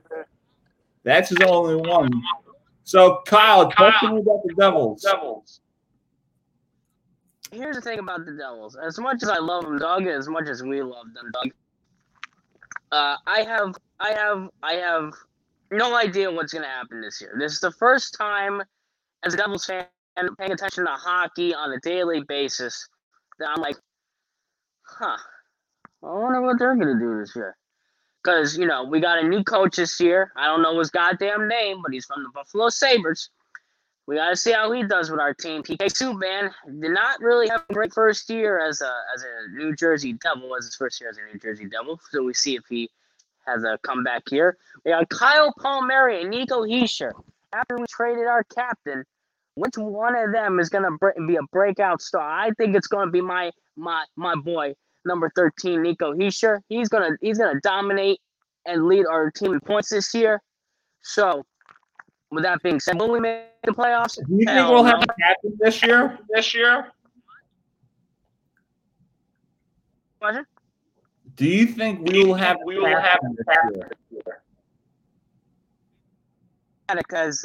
That's his only one. So, Kyle, question about the Devils. Here's the thing about the Devils. As much as I love them, Doug, as much as we love them, Doug, I have no idea what's going to happen this year. This is the first time as a Devils fan paying attention to hockey on a daily basis that I'm like, huh, I wonder what they're going to do this year. Because, you know, we got a new coach this year. I don't know his goddamn name, but he's from the Buffalo Sabres. We got to see how he does with our team. PK Subban did not really have a great first year as a New Jersey Devil. Was his first year as a New Jersey Devil. So we see if he has a comeback here. We got Kyle Palmieri and Nico Hischier. After we traded our captain, which one of them is going to be a breakout star? I think it's going to be my boy, number 13, Nico Hischier. He's gonna dominate and lead our team in points this year. So, with that being said, will we make the playoffs? Do you think we'll have a captain this year? Question? Do you think we will have a captain this year? Because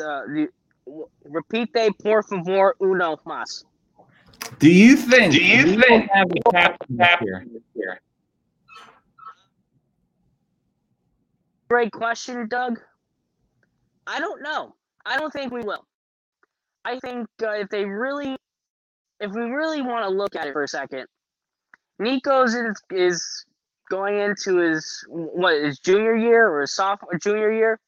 repeat they por favor uno más. Do you think have a captain this year? Great question, Doug. I don't know. I don't think we will. I think if we really want to look at it for a second, Nico's is going into his junior year or his junior year.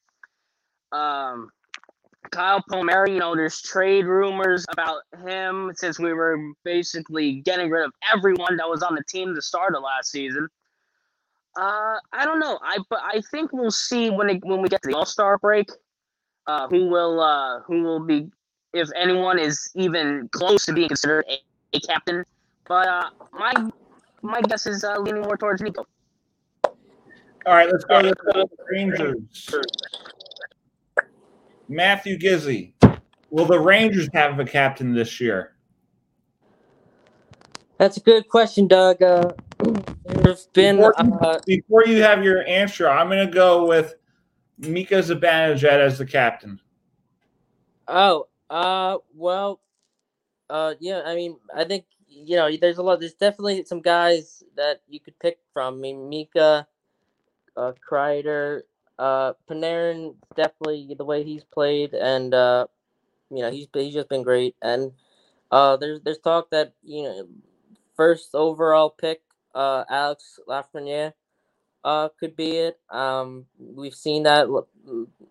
Kyle Palmieri, you know, there's trade rumors about him since we were basically getting rid of everyone that was on the team to start of last season. I don't know. I think we'll see when we get to the All-Star break, who will be, if anyone is even close to being considered a captain. But my guess is leaning more towards Nico. All right, let's go to the Rangers. Matthew Gizzi, will the Rangers have a captain this year? That's a good question, Doug. There's been before you have your answer, I'm going to go with Mika Zibanejad as the captain. Oh, yeah. I mean, I think you know there's a lot. There's definitely some guys that you could pick from. I mean, Mika, Kreider. Panarin, definitely the way he's played, and you know he's just been great. And there's talk that you know first overall pick, Alex Lafreniere, could be it. We've seen that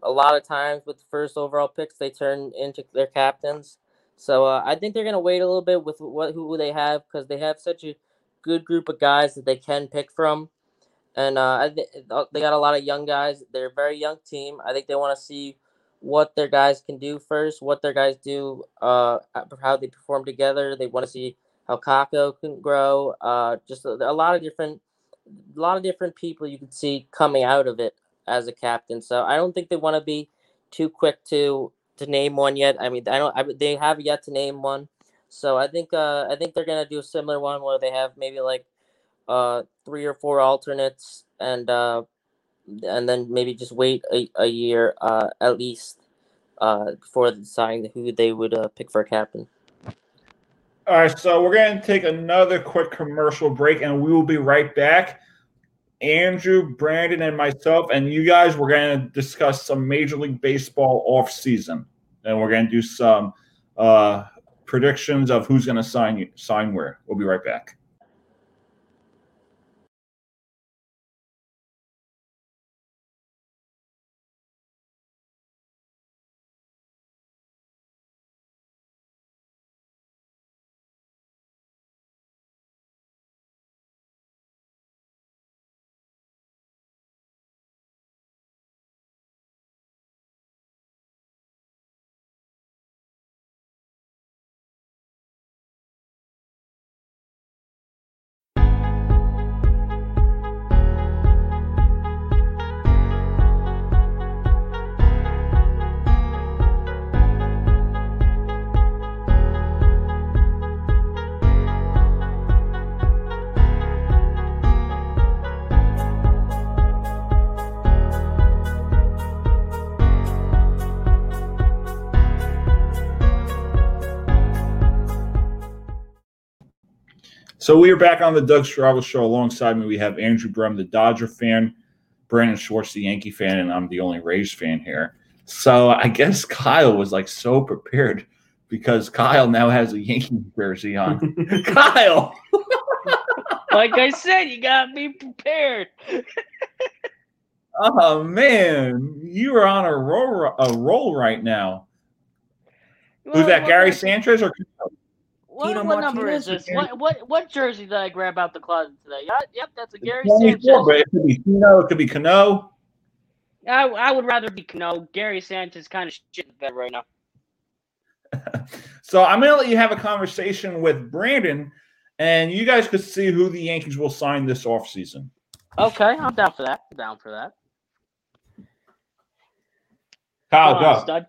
a lot of times with the first overall picks, they turn into their captains. So I think they're gonna wait a little bit with who they have because they have such a good group of guys that they can pick from. And they got a lot of young guys. They're a very young team. I think they want to see what their guys can do first, what their guys do, how they perform together. They want to see how Kako can grow. Just a lot of different people you can see coming out of it as a captain. So I don't think they want to be too quick to name one yet. I mean, they have yet to name one. So I think they're gonna do a similar one where they have maybe like. 3 or 4 alternates, and and then maybe just wait a year at least before deciding who they would pick for a captain. All right, so we're going to take another quick commercial break, and we will be right back. Andrew, Brandon, and myself, and you guys, we're going to discuss some Major League Baseball offseason, and we're going to do some predictions of who's going to sign where. We'll be right back. So we are back on the Doug Serravo Show. Alongside me, we have Andrew Brehm, the Dodger fan, Brandon Schwartz, the Yankee fan, and I'm the only Rays fan here. So I guess Kyle was like so prepared because Kyle now has a Yankee jersey on. Kyle! Like I said, you got me prepared. Oh, man. You are on a roll right now. Who's that, Gary Sanchez or What number is this? What jersey did I grab out the closet today? Yep, that's a Gary Sanchez. It could be Cano. It could be Cano. I would rather be Cano. Gary Sanchez kind of shit in the bed right now. So I'm going to let you have a conversation with Brandon, and you guys could see who the Yankees will sign this offseason. Okay, I'm down for that. Kyle, go. Stud.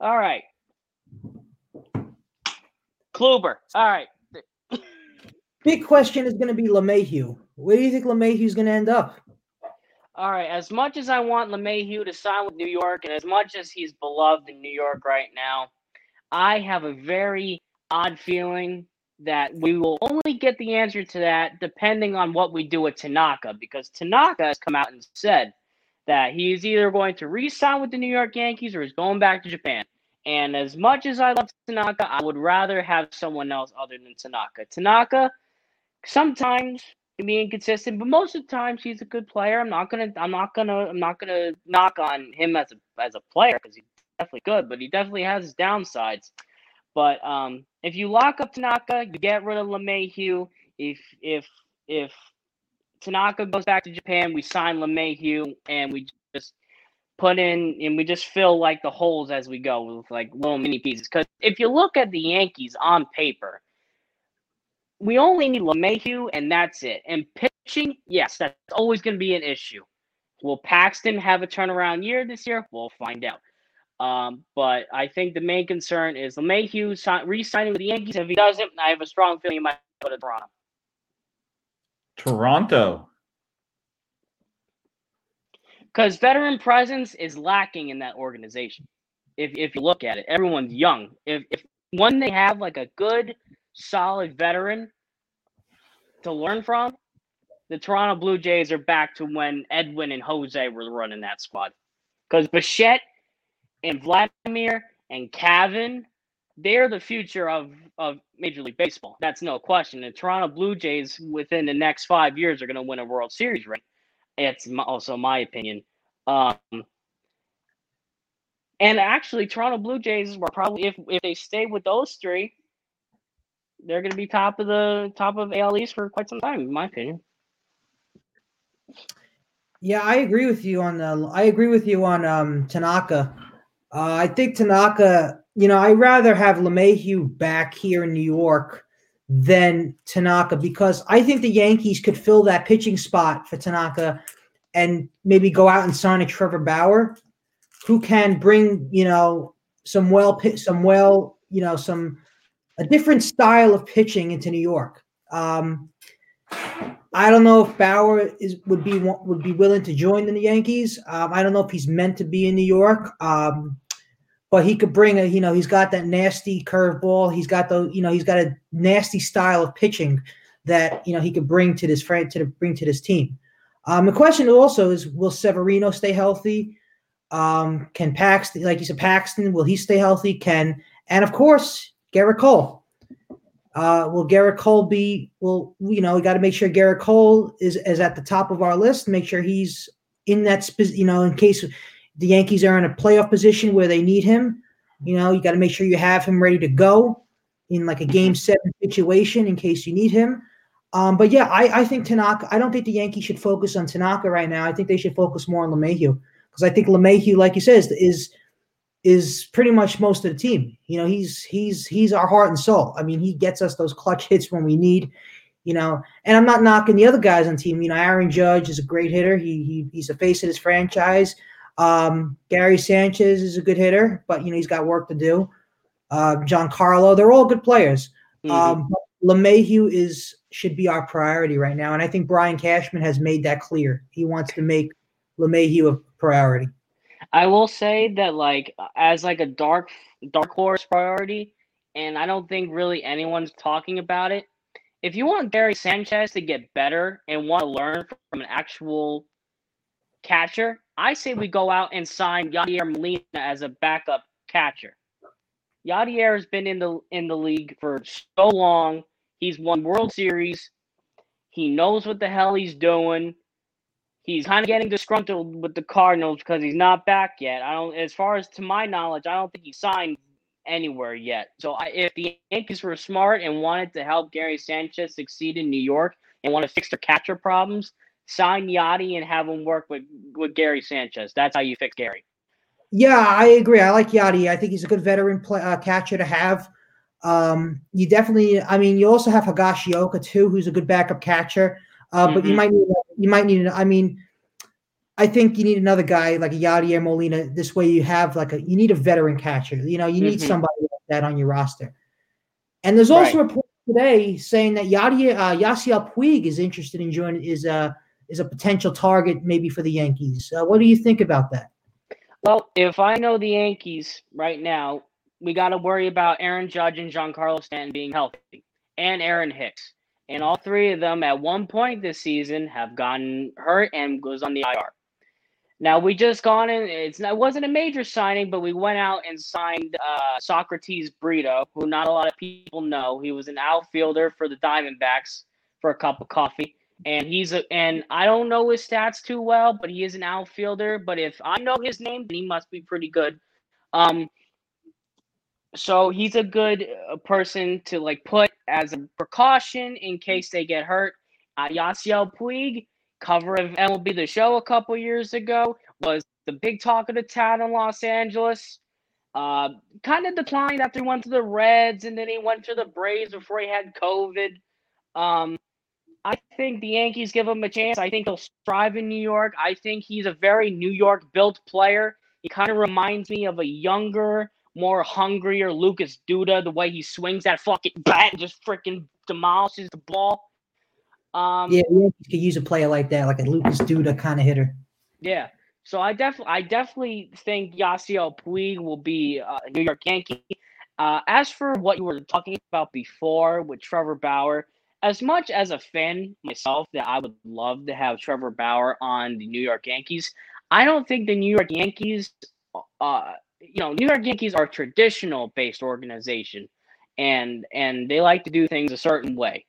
All right. Kluber. All right. Big question is going to be LeMahieu. Where do you think LeMahieu's going to end up? All right. As much as I want LeMahieu to sign with New York, and as much as he's beloved in New York right now, I have a very odd feeling that we will only get the answer to that depending on what we do with Tanaka, because Tanaka has come out and said that he is either going to re-sign with the New York Yankees or he's going back to Japan. And as much as I love Tanaka, I would rather have someone else other than Tanaka. Tanaka sometimes can be inconsistent, but most of the times he's a good player. I'm not gonna knock on him as a player because he's definitely good, but he definitely has his downsides. But if you lock up Tanaka, you get rid of LeMahieu. If Tanaka goes back to Japan, we sign LeMahieu and we just put in, and we just fill like the holes as we go with like little mini pieces. Because if you look at the Yankees on paper, we only need LeMahieu and that's it. And pitching, yes, that's always going to be an issue. Will Paxton have a turnaround year this year? We'll find out. But I think the main concern is LeMahieu re-signing with the Yankees. If he doesn't, I have a strong feeling he might go to Toronto. Because veteran presence is lacking in that organization. If you look at it, everyone's young. If when they have like a good, solid veteran to learn from, the Toronto Blue Jays are back to when Edwin and Jose were running that squad. Because Bichette and Vladimir and Cavan, they're the future of Major League Baseball. That's no question. The Toronto Blue Jays within the next 5 years are going to win a World Series ring. It's also my opinion. And actually, Toronto Blue Jays were probably, if they stay with those three, they're going to be top of AL East for quite some time, in my opinion. Yeah, I agree with you on Tanaka. I think Tanaka, I'd rather have LeMahieu back here in New York than Tanaka, because I think the Yankees could fill that pitching spot for Tanaka and maybe go out and sign a Trevor Bauer, who can bring, a different style of pitching into New York. I don't know if Bauer would be willing to join in the Yankees. I don't know if he's meant to be in New York, but he could bring he's got that nasty curveball. He's got he's got a nasty style of pitching that he could bring to this team. The question also is, will Severino stay healthy? Can Paxton, like you said, will he stay healthy? And of course, Garrett Cole. Will Garrett Cole be? We got to make sure Garrett Cole is at the top of our list. Make sure he's in that, in case the Yankees are in a playoff position where they need him. You got to make sure you have him ready to go in like a Game 7 situation in case you need him. But yeah, I think Tanaka. I don't think the Yankees should focus on Tanaka right now. I think they should focus more on LeMahieu, because I think LeMahieu, like you said, is pretty much most of the team. He's our heart and soul. I mean, he gets us those clutch hits when we need, and I'm not knocking the other guys on the team. Aaron Judge is a great hitter. He's the face of his franchise. Gary Sanchez is a good hitter, but he's got work to do. Giancarlo, they're all good players. LeMahieu should be our priority right now. And I think Brian Cashman has made that clear. He wants to make LeMahieu a priority. I will say that, as a dark horse priority, and I don't think really anyone's talking about it, if you want Gary Sanchez to get better and want to learn from an actual catcher, I say we go out and sign Yadier Molina as a backup catcher. Yadier has been in the league for so long. He's won World Series. He knows what the hell he's doing. He's kind of getting disgruntled with the Cardinals because he's not back yet. As far as to my knowledge, I don't think he signed anywhere yet. So if the Yankees were smart and wanted to help Gary Sanchez succeed in New York and want to fix their catcher problems, sign Yachty and have him work with Gary Sanchez. That's how you fix Gary. Yeah, I agree. I like Yachty. I think he's a good veteran catcher to have. You definitely. I mean, you also have Higashioka too, who's a good backup catcher. But you might need. I mean, I think you need another guy like a Yadier Molina. This way, you have you need a veteran catcher. You need somebody like that on your roster. And there's also a report today saying that Yasiel Puig is interested in joining. Is a potential target maybe for the Yankees. What do you think about that? Well, if I know the Yankees right now, we got to worry about Aaron Judge and Giancarlo Stanton being healthy, and Aaron Hicks. And all three of them at one point this season have gotten hurt and goes on the IR. Now, we just gone in. It wasn't a major signing, but we went out and signed Socrates Brito, who not a lot of people know. He was an outfielder for the Diamondbacks for a cup of coffee. And and I don't know his stats too well, but he is an outfielder. But if I know his name, then he must be pretty good. So he's a good person to put as a precaution in case they get hurt. Yasiel Puig, cover of MLB The Show a couple years ago, was the big talk of the town in Los Angeles. Kind of declined after he went to the Reds, and then he went to the Braves before he had COVID. I think the Yankees give him a chance. I think he'll strive in New York. I think he's a very New York-built player. He kind of reminds me of a younger, more hungrier Lucas Duda, the way he swings that fucking bat and just freaking demolishes the ball. Yeah, you could use a player like that, like a Lucas Duda kind of hitter. Yeah, so I definitely think Yasiel Puig will be a New York Yankee. As for what you were talking about before with Trevor Bauer, as much as a fan myself that I would love to have Trevor Bauer on the New York Yankees, I don't think the New York Yankees New York Yankees are a traditional-based organization, and they like to do things a certain way.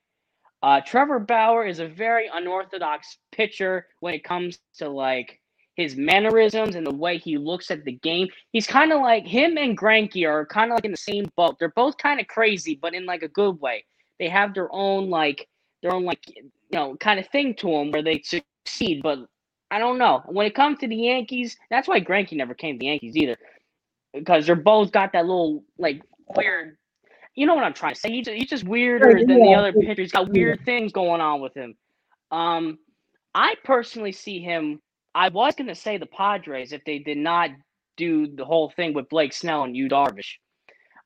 Trevor Bauer is a very unorthodox pitcher when it comes to, his mannerisms and the way he looks at the game. He's kind of him and Greinke are kind of in the same boat. They're both kind of crazy, but in, a good way. They have their own, kind of thing to them where they succeed. But I don't know. When it comes to the Yankees, that's why Greinke never came to the Yankees either. Because they're both got that little, weird, you know what I'm trying to say. He's just weirder than the other pitchers. He's got weird things going on with him. I personally see him, I was going to say the Padres if they did not do the whole thing with Blake Snell and Yu Darvish.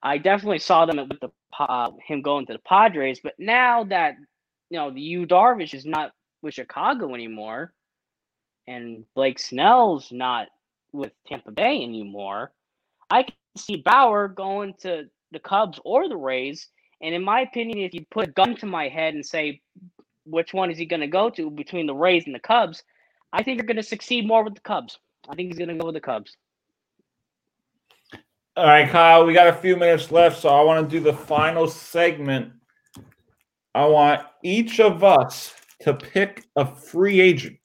I definitely saw them with him going to the Padres, but now that, the Yu Darvish is not with Chicago anymore, and Blake Snell's not with Tampa Bay anymore, I can see Bauer going to the Cubs or the Rays. And in my opinion, if you put a gun to my head and say, which one is he going to go to between the Rays and the Cubs, I think you're going to succeed more with the Cubs. I think he's going to go with the Cubs. All right, Kyle, we got a few minutes left, so I want to do the final segment. I want each of us to pick a free agent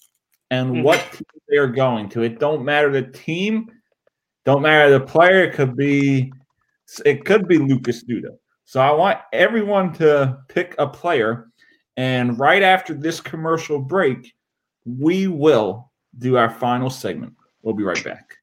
and what team they are going to. It don't matter the team, don't matter the player. It could be Lucas Duda. So I want everyone to pick a player, and right after this commercial break, we will do our final segment. We'll be right back.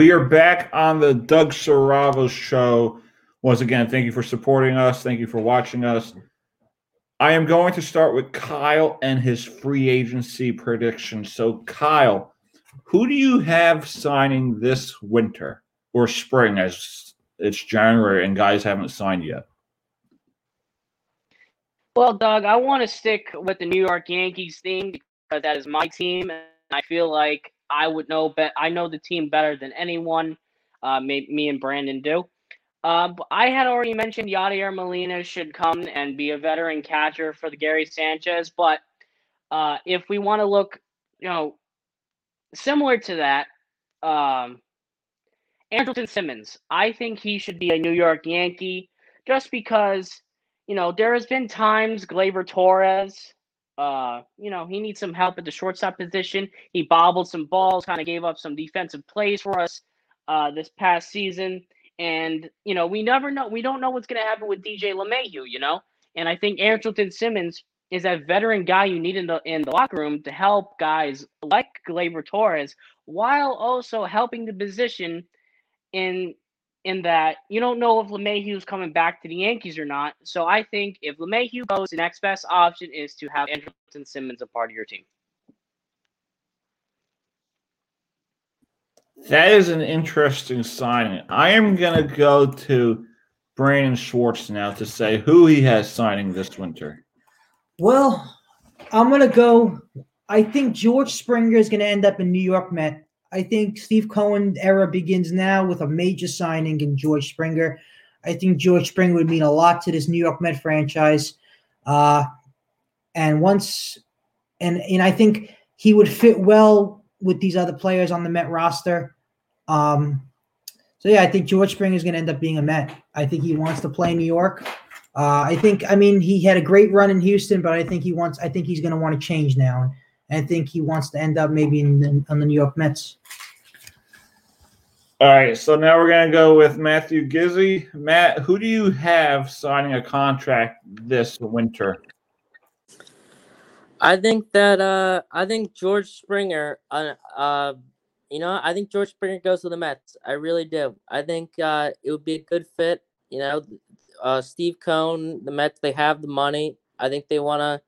We are back on the Doug Serravo Show. Once again, thank you for supporting us. Thank you for watching us. I am going to start with Kyle and his free agency prediction. So, Kyle, who do you have signing this winter or spring, as it's January and guys haven't signed yet? Well, Doug, I want to stick with the New York Yankees theme because that is my team, and I feel like I would know, but I know the team better than anyone. Me and Brandon do. I had already mentioned Yadier Molina should come and be a veteran catcher for the Gary Sanchez. But if we want to look, similar to that, Andrelton Simmons, I think he should be a New York Yankee just because, there has been times Gleyber Torres, he needs some help at the shortstop position. He bobbled some balls, kind of gave up some defensive plays for us this past season. And, we never know. We don't know what's going to happen with DJ LeMahieu, And I think Andrelton Simmons is that veteran guy you need in the locker room to help guys like Gleyber Torres while also helping the position in that you don't know if LeMahieu's coming back to the Yankees or not. So I think if LeMahieu goes, the next best option is to have Andrelton Simmons a part of your team. That is an interesting signing. I am going to go to Brandon Schwartz now to say who he has signing this winter. Well, I'm going to go – I think George Springer is going to end up in New York Mets. I think Steve Cohen era begins now with a major signing in George Springer. I think George Springer would mean a lot to this New York Mets franchise. And I think he would fit well with these other players on the Met roster. I think George Springer is going to end up being a Met. I think he wants to play in New York. He had a great run in Houston, but I think he's going to want to change now. I think he wants to end up maybe on the New York Mets. All right, so now we're going to go with Matthew Gizzi. Matt, who do you have signing a contract this winter? I think that George Springer. I think George Springer goes to the Mets. I really do. I think it would be a good fit. You know, Steve Cohen, the Mets, they have the money. I think they want to.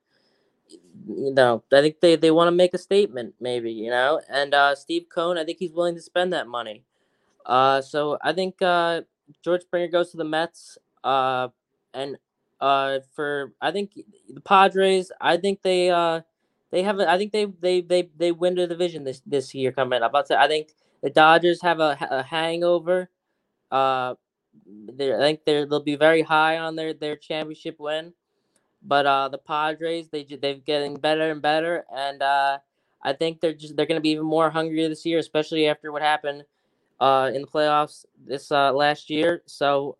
You know, I think they want to make a statement, maybe. You know, and Steve Cohen, I think he's willing to spend that money. So I think George Springer goes to the Mets. I think the Padres. I think they haven't. I think they win the division this year coming up. I think the Dodgers have a hangover. I think they'll be very high on their championship win. But the Padres, they're getting better and better, and I think they're going to be even more hungry this year, especially after what happened in the playoffs this last year. So.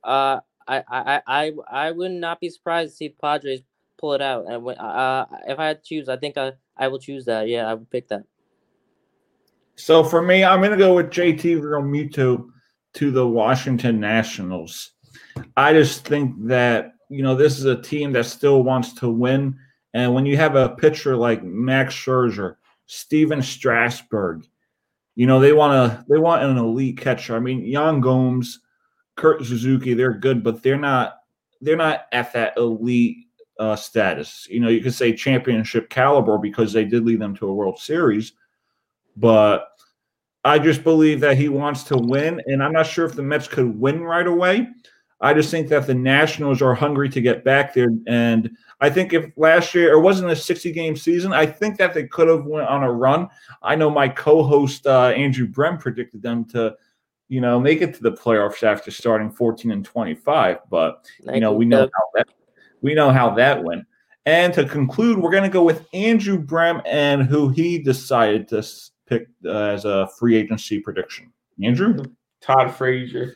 I would not be surprised to see the Padres pull it out. And if I had to choose, I think I will choose that. Yeah, I would pick that. So for me, I'm going to go with JT Realmuto to the Washington Nationals. I just think that, you know, this is a team that still wants to win. And when you have a pitcher like Max Scherzer, Steven Strasburg, you know, they want an elite catcher. I mean, Yan Gomes, Kurt Suzuki, they're good, but they're not at that elite status. You know, you could say championship caliber because they did lead them to a World Series. But I just believe that he wants to win, and I'm not sure if the Mets could win right away. I just think that the Nationals are hungry to get back there, and I think if last year it wasn't a 60-game season, I think that they could have went on a run. I know my co-host Andrew Brehm predicted them to – you know, make it to the playoffs after starting 14-25, but we know how that went. And to conclude, we're going to go with Andrew Brehm and who he decided to pick as a free agency prediction. Andrew, Todd Frazier.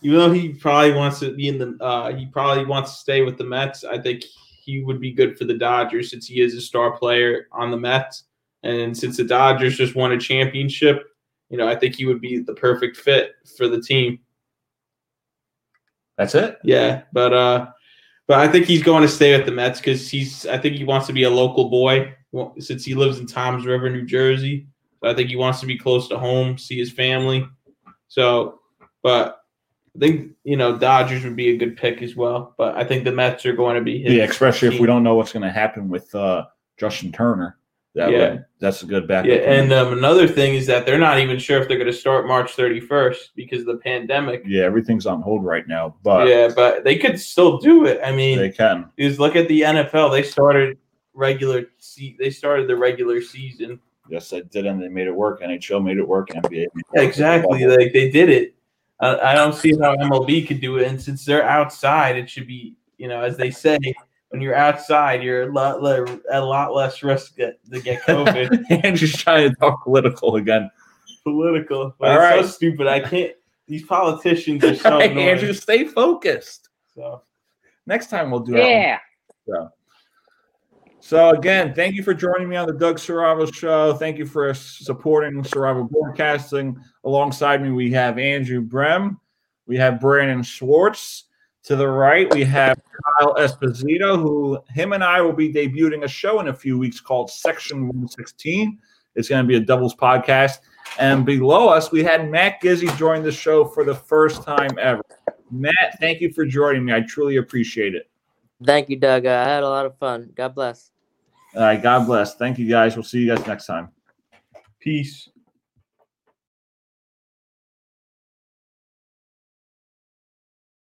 Even though he probably wants to be in the, he probably wants to stay with the Mets. I think he would be good for the Dodgers since he is a star player on the Mets, and since the Dodgers just won a championship. You know, I think he would be the perfect fit for the team. That's it? Yeah, but I think he's going to stay with the Mets because I think he wants to be a local boy since he lives in Toms River, New Jersey. So I think he wants to be close to home, see his family. So, but I think, you know, Dodgers would be a good pick as well. But I think the Mets are going to be his. Yeah, especially team. If we don't know what's going to happen with Justin Turner. That's a good backup. Yeah, and another thing is that they're not even sure if they're going to start March 31st because of the pandemic. Yeah, everything's on hold right now. But they could still do it. I mean, they can. Because look at the NFL. They started the regular season. Yes, they did, and they made it work. NHL made it work. NBA. Exactly, like they did it. I don't see how MLB could do it. And since they're outside, it should be, you know, as they say. When you're outside, you're a lot less risk to get COVID. And just trying to talk political again. Political. Well, all right. So stupid. I can't. These politicians are so annoying. Andrew, stay focused. So next time we'll do it. Yeah. So again, thank you for joining me on the Doug Serravo Show. Thank you for supporting Serravo Broadcasting. Alongside me, we have Andrew Brehm. We have Brandon Schwartz. To the right, we have Kyle Esposito, him and I will be debuting a show in a few weeks called Section 116. It's going to be a doubles podcast. And below us, we had Matt Gizzi join the show for the first time ever. Matt, thank you for joining me. I truly appreciate it. Thank you, Doug. I had a lot of fun. God bless. All right, God bless. Thank you, guys. We'll see you guys next time. Peace.